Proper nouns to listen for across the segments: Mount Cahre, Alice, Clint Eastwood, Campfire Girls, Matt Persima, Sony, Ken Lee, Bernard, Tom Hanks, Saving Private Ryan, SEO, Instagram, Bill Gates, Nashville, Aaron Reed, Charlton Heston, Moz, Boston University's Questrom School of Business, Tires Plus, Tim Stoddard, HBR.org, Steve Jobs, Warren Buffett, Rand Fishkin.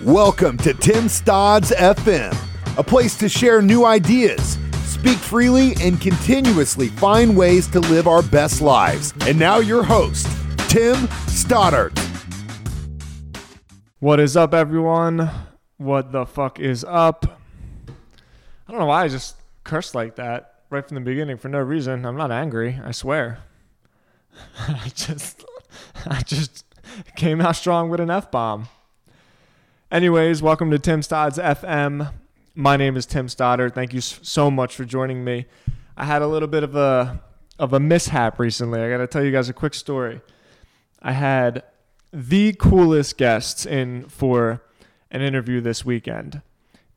Welcome to Tim Stoddard's FM, a place to share new ideas, speak freely, and continuously find ways to live our best lives. And now your host, Tim Stoddard. What is up, everyone? What the fuck is up? I don't know why I just cursed like that right from the beginning for no reason. I'm not angry, I swear. I just came out strong with an F-bomb. Anyways, welcome to Tim Stoddard's FM. My name is Tim Stoddard. Thank you so much for joining me. I had a little bit of a mishap recently. I got to tell you guys a quick story. I had the coolest guests in for an interview this weekend.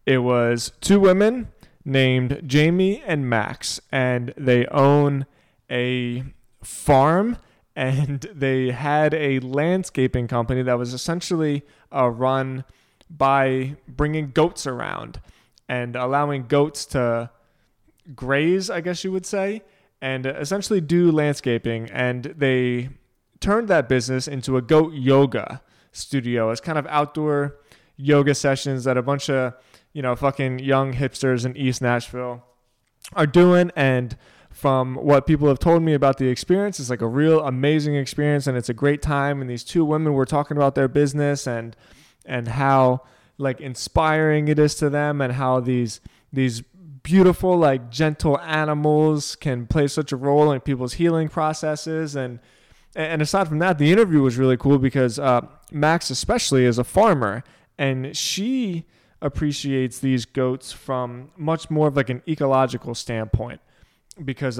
It was two women named Jamie and Max, and they own a farm, and they had a landscaping company that was essentially run by bringing goats around and allowing goats to graze, I guess you would say, and essentially do landscaping. And they turned that business into a goat yoga studio. It's kind of outdoor yoga sessions that a bunch of, you know, fucking young hipsters in East Nashville are doing. And from what people have told me about the experience, it's like a real amazing experience, and it's a great time. And these two women were talking about their business and how like inspiring it is to them, and how these beautiful, like, gentle animals can play such a role in people's healing processes. And aside from that, the interview was really cool because Max especially is a farmer, and she appreciates these goats from much more of like an ecological standpoint. Because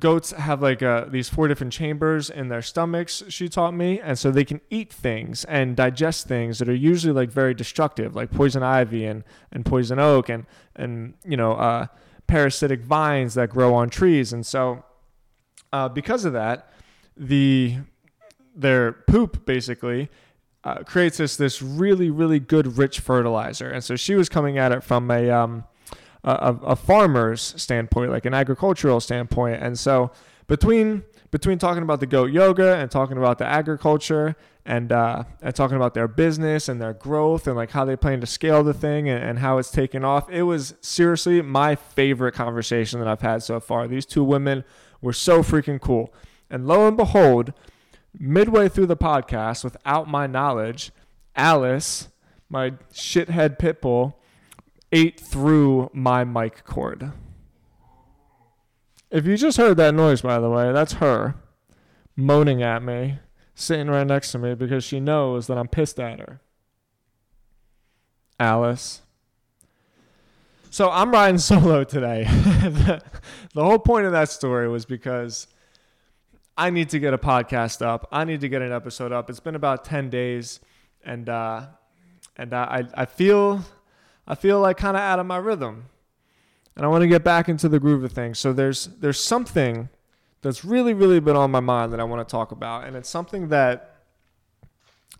goats have like these four different chambers in their stomachs, she taught me, and so they can eat things and digest things that are usually like very destructive, like poison ivy and poison oak and you know, parasitic vines that grow on trees. And so because of that, their poop basically creates this really, really good rich fertilizer. And so she was coming at it from a farmer's standpoint, like an agricultural standpoint. And so between talking about the goat yoga and talking about the agriculture and talking about their business and their growth and like how they plan to scale the thing and how it's taken off, it was seriously my favorite conversation that I've had so far. These two women were so freaking cool. And lo and behold, midway through the podcast, without my knowledge, Alice, my shithead pit bull, ate through my mic cord. If you just heard that noise, by the way, that's her moaning at me, sitting right next to me because she knows that I'm pissed at her. Alice. So I'm riding solo today. The whole point of that story was because I need to get a podcast up. I need to get an episode up. It's been about 10 days, and I feel like kind of out of my rhythm, and I want to get back into the groove of things. So there's something that's really, really been on my mind that I want to talk about. And it's something that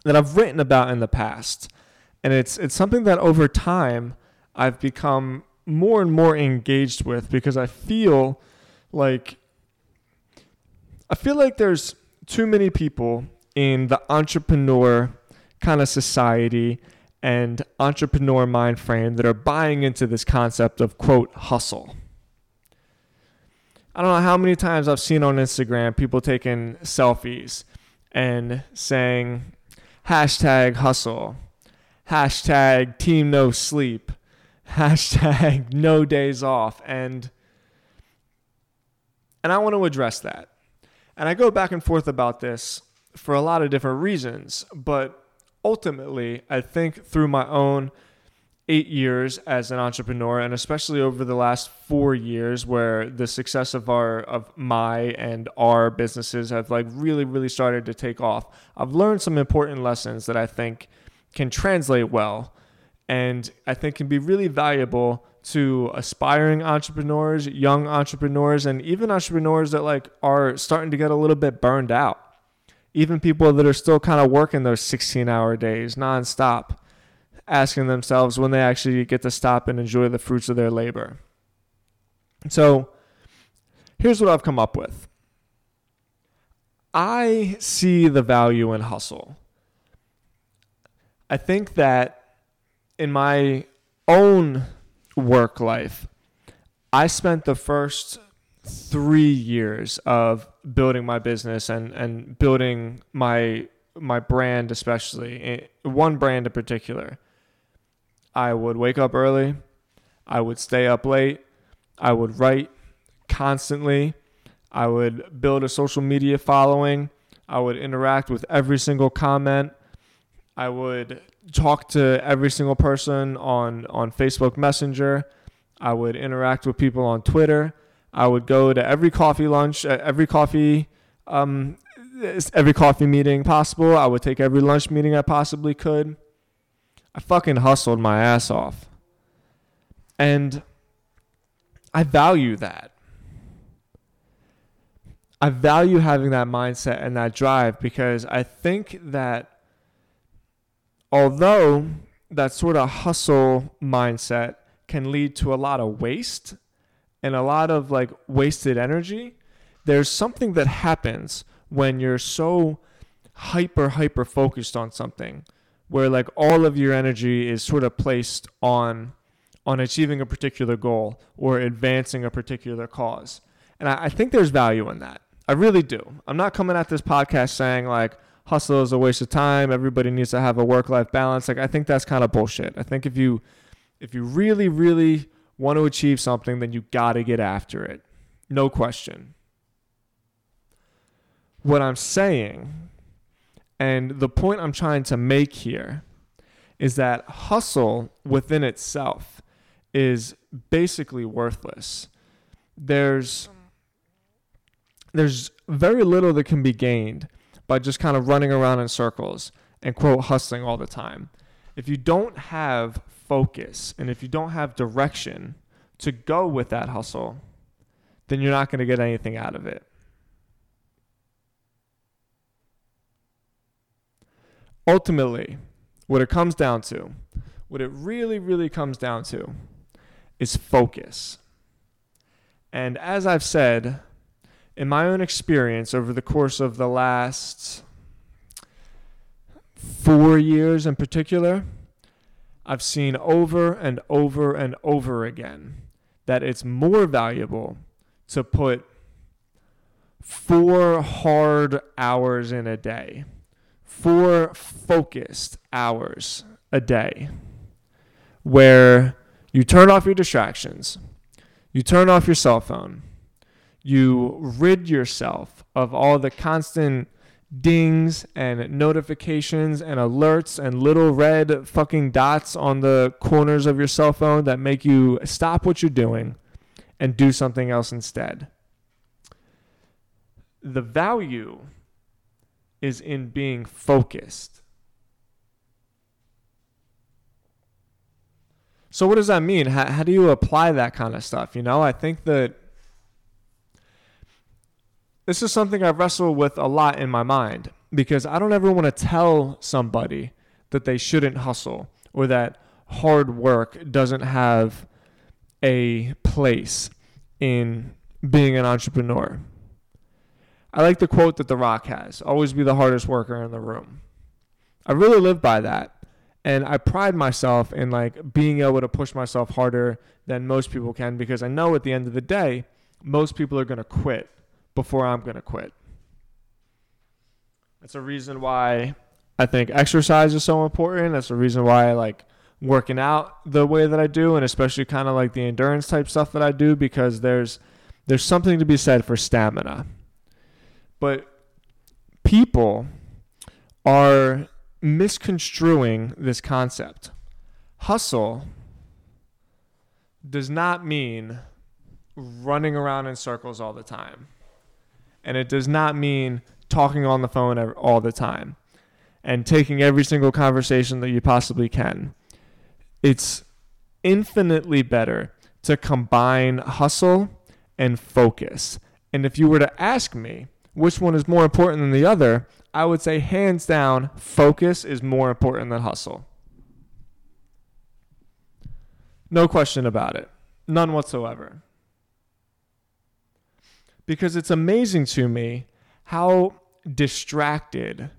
I've written about in the past. And it's something that over time I've become more and more engaged with, because I feel like there's too many people in the entrepreneur kind of society and entrepreneur mind frame that are buying into this concept of, quote, hustle. I don't know how many times I've seen on Instagram people taking selfies and saying, hashtag hustle, hashtag team no sleep, hashtag no days off. And I want to address that. And I go back and forth about this for a lot of different reasons, but ultimately, I think through my own 8 years as an entrepreneur, and especially over the last 4 years where the success of my and our businesses have like really, really started to take off, I've learned some important lessons that I think can translate well, and I think can be really valuable to aspiring entrepreneurs, young entrepreneurs, and even entrepreneurs that like are starting to get a little bit burned out. Even people that are still kind of working those 16-hour days nonstop, asking themselves when they actually get to stop and enjoy the fruits of their labor. So here's what I've come up with. I see the value in hustle. I think that in my own work life, I spent the first 3 years of building my business and building my brand, especially one brand in particular. I would wake up early. I would stay up late. I would write constantly. I would build a social media following. I would interact with every single comment. I would talk to every single person on Facebook Messenger. I would interact with people on Twitter. I would go to every coffee lunch, every coffee meeting possible. I would take every lunch meeting I possibly could. I fucking hustled my ass off. And I value that. I value having that mindset and that drive, because I think that although that sort of hustle mindset can lead to a lot of waste and a lot of like wasted energy, there's something that happens when you're so hyper focused on something, where like all of your energy is sort of placed on achieving a particular goal or advancing a particular cause. And I think there's value in that. I really do. I'm not coming at this podcast saying like hustle is a waste of time, everybody needs to have a work-life balance. Like, I think that's kind of bullshit. I think if you really, really want to achieve something, then you got to get after it. No question. What I'm saying, and the point I'm trying to make here, is that hustle within itself is basically worthless. There's very little that can be gained by just kind of running around in circles and, quote, hustling all the time. If you don't have focus and if you don't have direction to go with that hustle, then you're not going to get anything out of it. Ultimately, what it comes down to, what it really, really comes down to, is focus. And as I've said, in my own experience over the course of the last 4 years in particular, I've seen over and over again that it's more valuable to put 4 hard hours in a day, 4 focused hours a day, where you turn off your distractions, you turn off your cell phone, you rid yourself of all the constant dings and notifications and alerts and little red fucking dots on the corners of your cell phone that make you stop what you're doing and do something else instead. The value is in being focused. So what does that mean? How do you apply that kind of stuff? You know, I think that this is something I wrestle with a lot in my mind, because I don't ever want to tell somebody that they shouldn't hustle or that hard work doesn't have a place in being an entrepreneur. I like the quote that The Rock has, always be the hardest worker in the room. I really live by that. And I pride myself in like being able to push myself harder than most people can, because I know at the end of the day, most people are going to quit before I'm going to quit. That's a reason why I think exercise is so important. That's a reason why I like working out the way that I do, and especially kind of like the endurance type stuff that I do, because there's something to be said for stamina. But people are misconstruing this concept. Hustle does not mean running around in circles all the time. And it does not mean talking on the phone all the time and taking every single conversation that you possibly can. It's infinitely better to combine hustle and focus. And if you were to ask me, which one is more important than the other, I would say hands down, focus is more important than hustle. No question about it. None whatsoever. Because it's amazing to me how distracted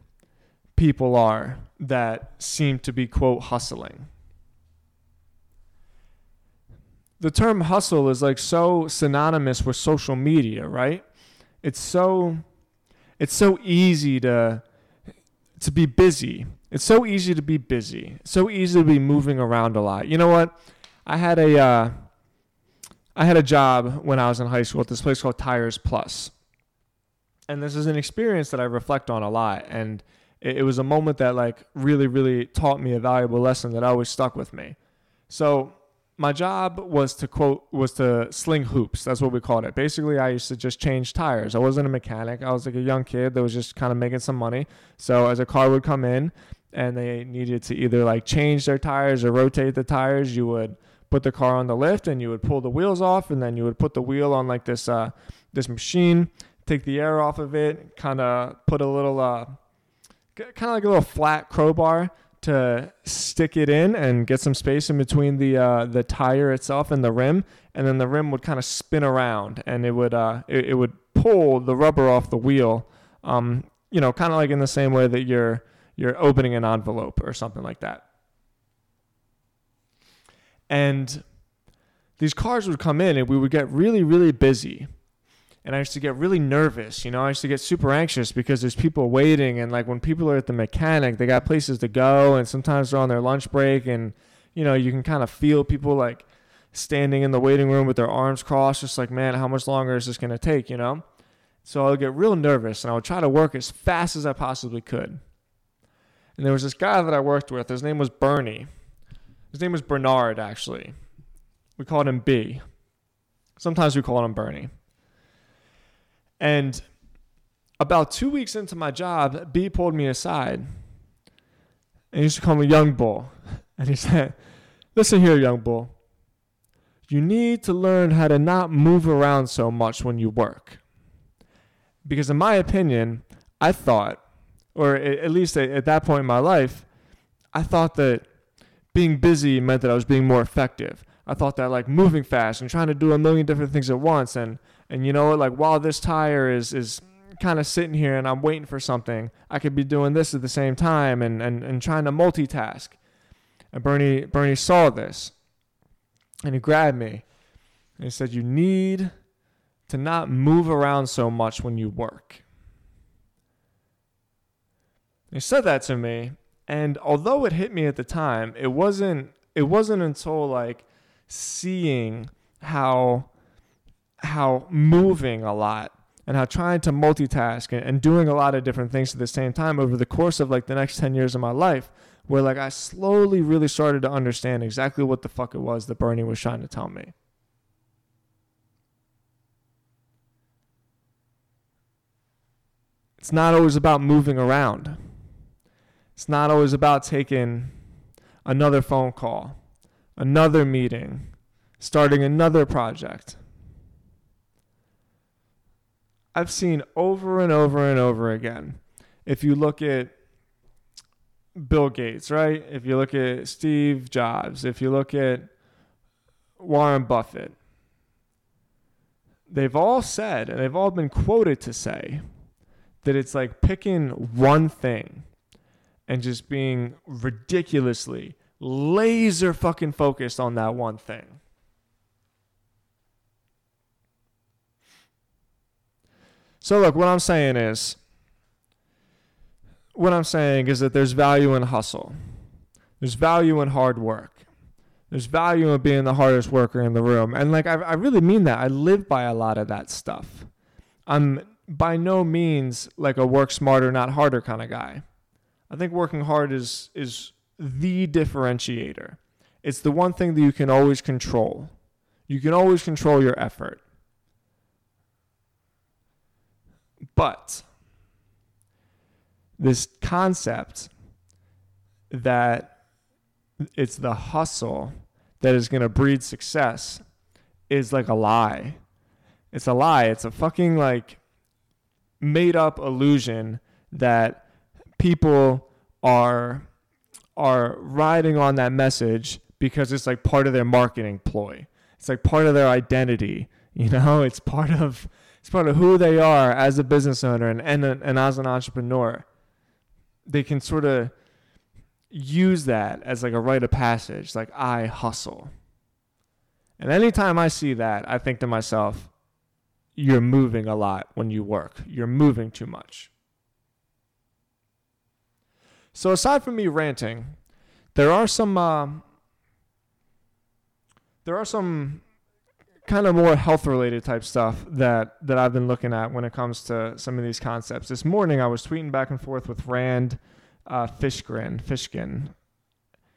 people are that seem to be, quote, hustling. The term hustle is like so synonymous with social media, right? It's so easy to be busy. It's so easy to be busy. It's so easy to be moving around a lot. You know what? I had a job when I was in high school at this place called Tires Plus. And this is an experience that I reflect on a lot. And it was a moment that like really, really taught me a valuable lesson that always stuck with me. So my job was to sling hoops. That's what we called it. Basically, I used to just change tires. I wasn't a mechanic. I was like a young kid that was just kind of making some money. So as a car would come in and they needed to either like change their tires or rotate the tires, you would put the car on the lift and you would pull the wheels off, and then you would put the wheel on like this machine, take the air off of it, kind of put a little, kind of like a little flat crowbar to stick it in and get some space in between the tire itself and the rim. And then the rim would kind of spin around and it would pull the rubber off the wheel, kind of like in the same way that you're opening an envelope or something like that. And these cars would come in and we would get really, really busy. And I used to get really nervous, you know, I used to get super anxious because there's people waiting. And like when people are at the mechanic, they got places to go. And sometimes they're on their lunch break. And, you know, you can kind of feel people like standing in the waiting room with their arms crossed. Just like, man, how much longer is this going to take, you know? So I would get real nervous and I would try to work as fast as I possibly could. And there was this guy that I worked with. His name was Bernie. His name was Bernard, actually. We called him B. Sometimes we called him Bernie. And about 2 weeks into my job, B pulled me aside. And he used to call me Young Bull. And he said, listen here, Young Bull. You need to learn how to not move around so much when you work. Because in my opinion, I thought, or at least at that point in my life, I thought that being busy meant that I was being more effective. I thought that like moving fast and trying to do a million different things at once and you know what, like while this tire is kind of sitting here and I'm waiting for something, I could be doing this at the same time and trying to multitask. And Bernie saw this and he grabbed me and he said, you need to not move around so much when you work. He said that to me, and although it hit me at the time, it wasn't until like seeing how moving a lot and how trying to multitask and doing a lot of different things at the same time over the course of like the next 10 years of my life, where like I slowly really started to understand exactly what the fuck it was that Bernie was trying to tell me. It's not always about moving around. It's not always about taking another phone call, another meeting, starting another project. I've seen over and over and over again. If you look at Bill Gates, right? If you look at Steve Jobs, if you look at Warren Buffett, they've all said, and they've all been quoted to say, that it's like picking one thing and just being ridiculously laser fucking focused on that one thing. So look, what I'm saying is that there's value in hustle. There's value in hard work. There's value in being the hardest worker in the room. And like, I really mean that. I live by a lot of that stuff. I'm by no means like a work smarter, not harder kind of guy. I think working hard is the differentiator. It's the one thing that you can always control. You can always control your effort. But this concept that it's the hustle that is going to breed success is like a lie. It's a lie. It's a fucking like made up illusion that people are riding on that message because it's like part of their marketing ploy. It's like part of their identity. You know, it's part of who they are as a business owner and as an entrepreneur. they can sort of use that as like a rite of passage, like I hustle. And anytime I see that, I think to myself, you're moving a lot when you work. You're moving too much. So aside from me ranting, there are some kind of more health-related type stuff that I've been looking at when it comes to some of these concepts. This morning, I was tweeting back and forth with Rand Fishkin.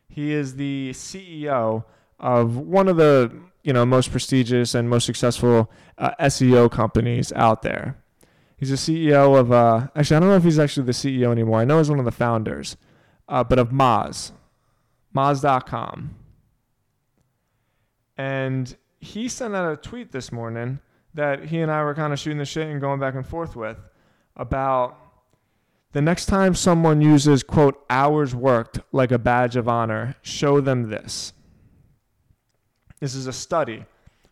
He is the CEO of one of the most prestigious and most successful SEO companies out there. He's the CEO of, actually, I don't know if he's actually the CEO anymore. I know he's one of the founders, but of Moz, Moz.com. And he sent out a tweet this morning that he and I were kind of shooting the shit and going back and forth with about the next time someone uses, quote, hours worked like a badge of honor, show them this. This is a study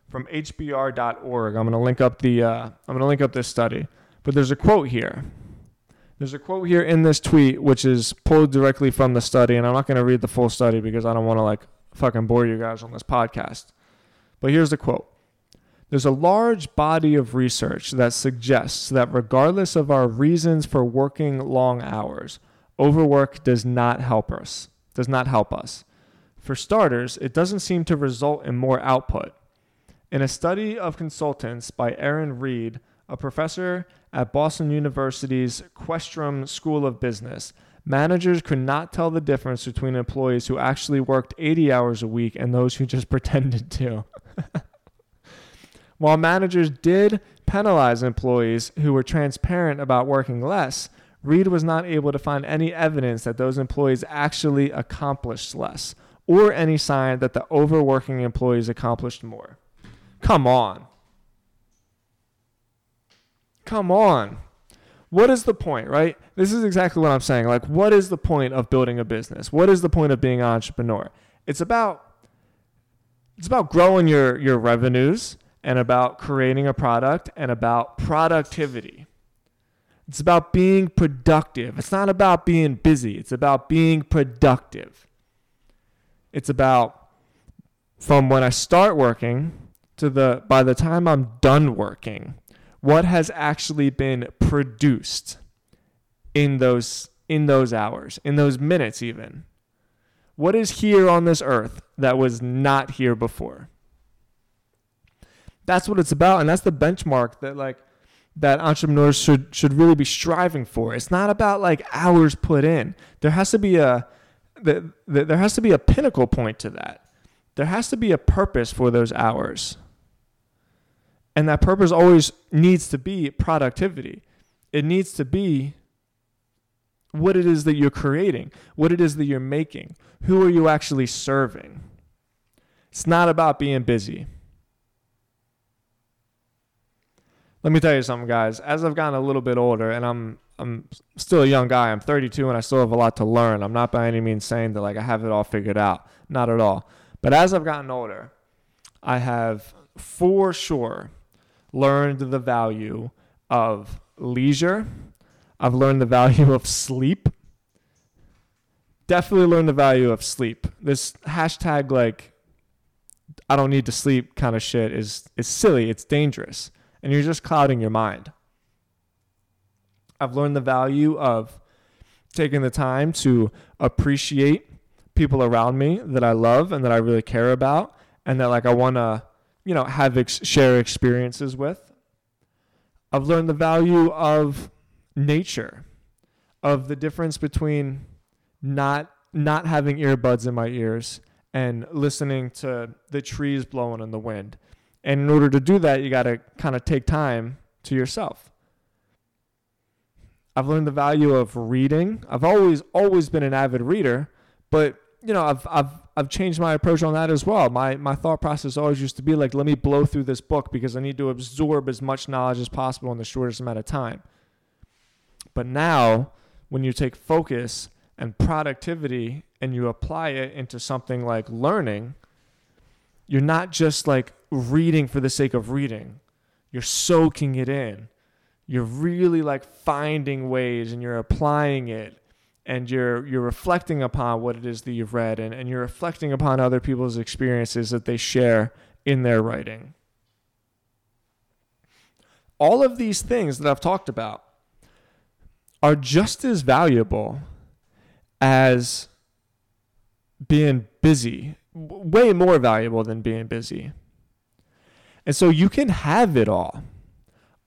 from HBR.org. I'm going to link up this study. But there's a quote here. There's a quote here in this tweet, which is pulled directly from the study. And I'm not going to read the full study because I don't want to like fucking bore you guys on this podcast. But here's the quote. There's a large body of research that suggests that regardless of our reasons for working long hours, overwork does not help us. For starters, it doesn't seem to result in more output. In a study of consultants by Aaron Reed, a professor at Boston University's Questrom School of Business, managers could not tell the difference between employees who actually worked 80 hours a week and those who just pretended to. While managers did penalize employees who were transparent about working less, Reed was not able to find any evidence that those employees actually accomplished less, or any sign that the overworking employees accomplished more. Come on. What is the point, right? This is exactly what I'm saying. Like, what is the point of building a business? What is the point of being an entrepreneur? It's about growing your revenues and about creating a product and about productivity. It's about being productive. It's not about being busy. It's about being productive. It's about from when I start working to by the time I'm done working, what has actually been produced in those hours, in those minutes even? What is here on this earth that was not here before? That's what it's about, and that's the benchmark that entrepreneurs should really be striving for. It's not about like hours put in. There has to be a pinnacle point to that. There has to be a purpose for those hours. And that purpose always needs to be productivity. It needs to be what it is that you're creating, what it is that you're making, who are you actually serving. It's not about being busy. Let me tell you something, guys. As I've gotten a little bit older, and I'm still a young guy. I'm 32, and I still have a lot to learn. I'm not by any means saying that like I have it all figured out. Not at all. But as I've gotten older, I have for sure learned the value of leisure. I've learned the value of sleep. Definitely learned the value of sleep. This hashtag like I don't need to sleep kind of shit is silly. It's dangerous. And you're just clouding your mind. I've learned the value of taking the time to appreciate people around me that I love and that I really care about and that like I want to have share experiences with. I've learned the value of nature, of the difference between not having earbuds in my ears and listening to the trees blowing in the wind. And in order to do that, you got to kind of take time to yourself. I've learned the value of reading. I've always been an avid reader, but I've changed my approach on that as well. My thought process always used to be like, let me blow through this book because I need to absorb as much knowledge as possible in the shortest amount of time. But now, when you take focus and productivity and you apply it into something like learning, you're not just like reading for the sake of reading. You're soaking it in. You're really like finding ways and you're applying it and you're reflecting upon what it is that you've read, and you're reflecting upon other people's experiences that they share in their writing. All of these things that I've talked about are just as valuable as being busy, way more valuable than being busy. And so you can have it all.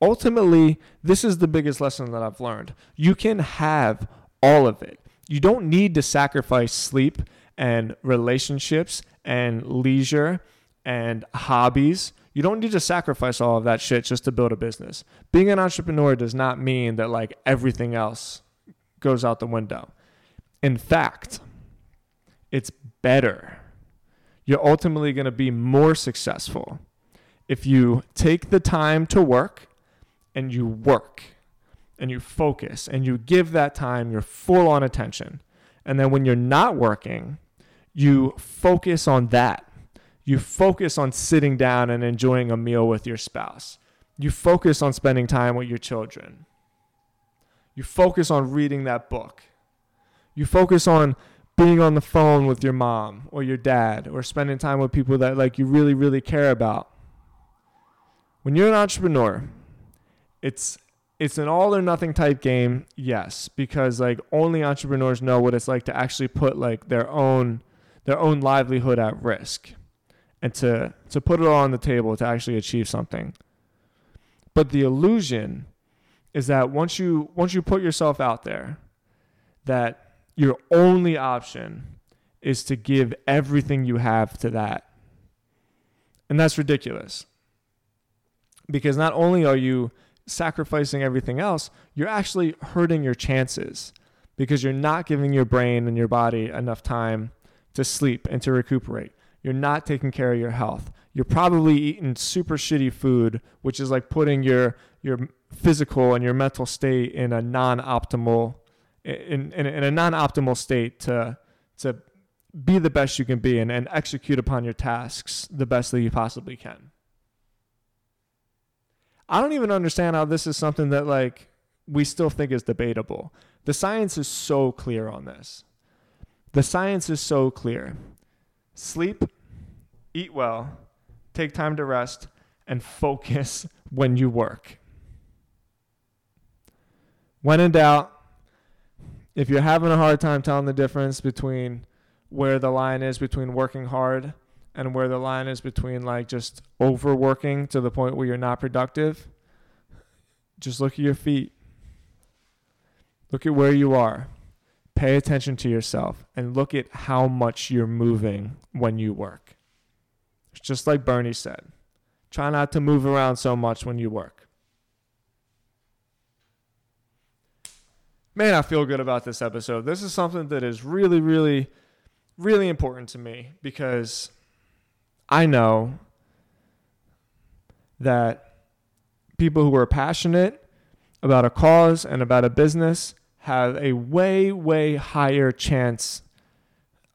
Ultimately, this is the biggest lesson that I've learned. You can have all of it. You don't need to sacrifice sleep and relationships and leisure and hobbies. You don't need to sacrifice all of that shit just to build a business. Being an entrepreneur does not mean that like everything else goes out the window. In fact, it's better. You're ultimately going to be more successful if you take the time to work and you work and you focus and you give that time your full-on attention. And then when you're not working, you focus on that. You focus on sitting down and enjoying a meal with your spouse. You focus on spending time with your children. You focus on reading that book. You focus on being on the phone with your mom or your dad or spending time with people that like you really, really care about. When you're an entrepreneur, it's an all or nothing type game, yes, because like only entrepreneurs know what it's like to actually put like their own livelihood at risk. And to put it all on the table to actually achieve something. But the illusion is that once you put yourself out there, that your only option is to give everything you have to that. And that's ridiculous. Because not only are you sacrificing everything else, you're actually hurting your chances because you're not giving your brain and your body enough time to sleep and to recuperate. You're not taking care of your health. You're probably eating super shitty food, which is like putting your physical and your mental state in a non-optimal state to be the best you can be and execute upon your tasks the best that you possibly can. I don't even understand how this is something that like we still think is debatable. The science is so clear on this. The science is so clear. Sleep, eat well, take time to rest, and focus when you work. When in doubt, if you're having a hard time telling the difference between where the line is between working hard and where the line is between like just overworking to the point where you're not productive, just look at your feet. Look at where you are. Pay attention to yourself and look at how much you're moving when you work. It's just like Bernie said, try not to move around so much when you work. Man, I feel good about this episode. This is something that is really, really, really important to me because I know that people who are passionate about a cause and about a business have a way, way higher chance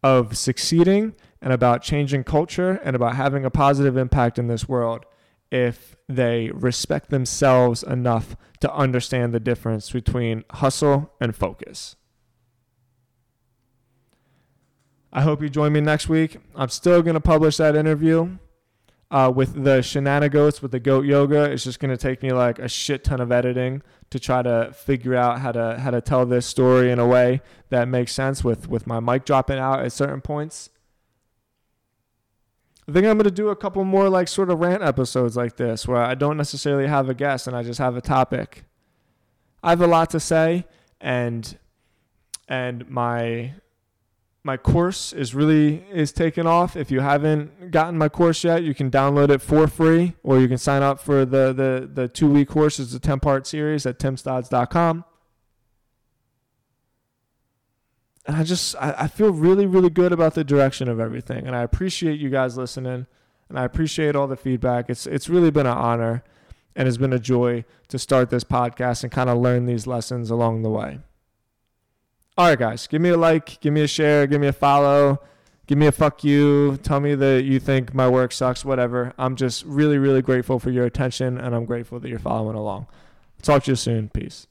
of succeeding and about changing culture and about having a positive impact in this world if they respect themselves enough to understand the difference between hustle and focus. I hope you join me next week. I'm still going to publish that interview with the shenanigans with the goat yoga. It's just going to take me like a shit ton of editing to try to figure out how to tell this story in a way that makes sense with my mic dropping out at certain points. I think I'm going to do a couple more like sort of rant episodes like this where I don't necessarily have a guest and I just have a topic. I have a lot to say and my course is taking off. If you haven't gotten my course yet, you can download it for free or you can sign up for the 2-week course. It's a 10-part series at timstodds.com. And I feel really, really good about the direction of everything. And I appreciate you guys listening and I appreciate all the feedback. It's really been an honor and it's been a joy to start this podcast and kind of learn these lessons along the way. All right, guys, give me a like, give me a share, give me a follow, give me a fuck you. Tell me that you think my work sucks, whatever. I'm just really, really grateful for your attention, and I'm grateful that you're following along. Talk to you soon. Peace.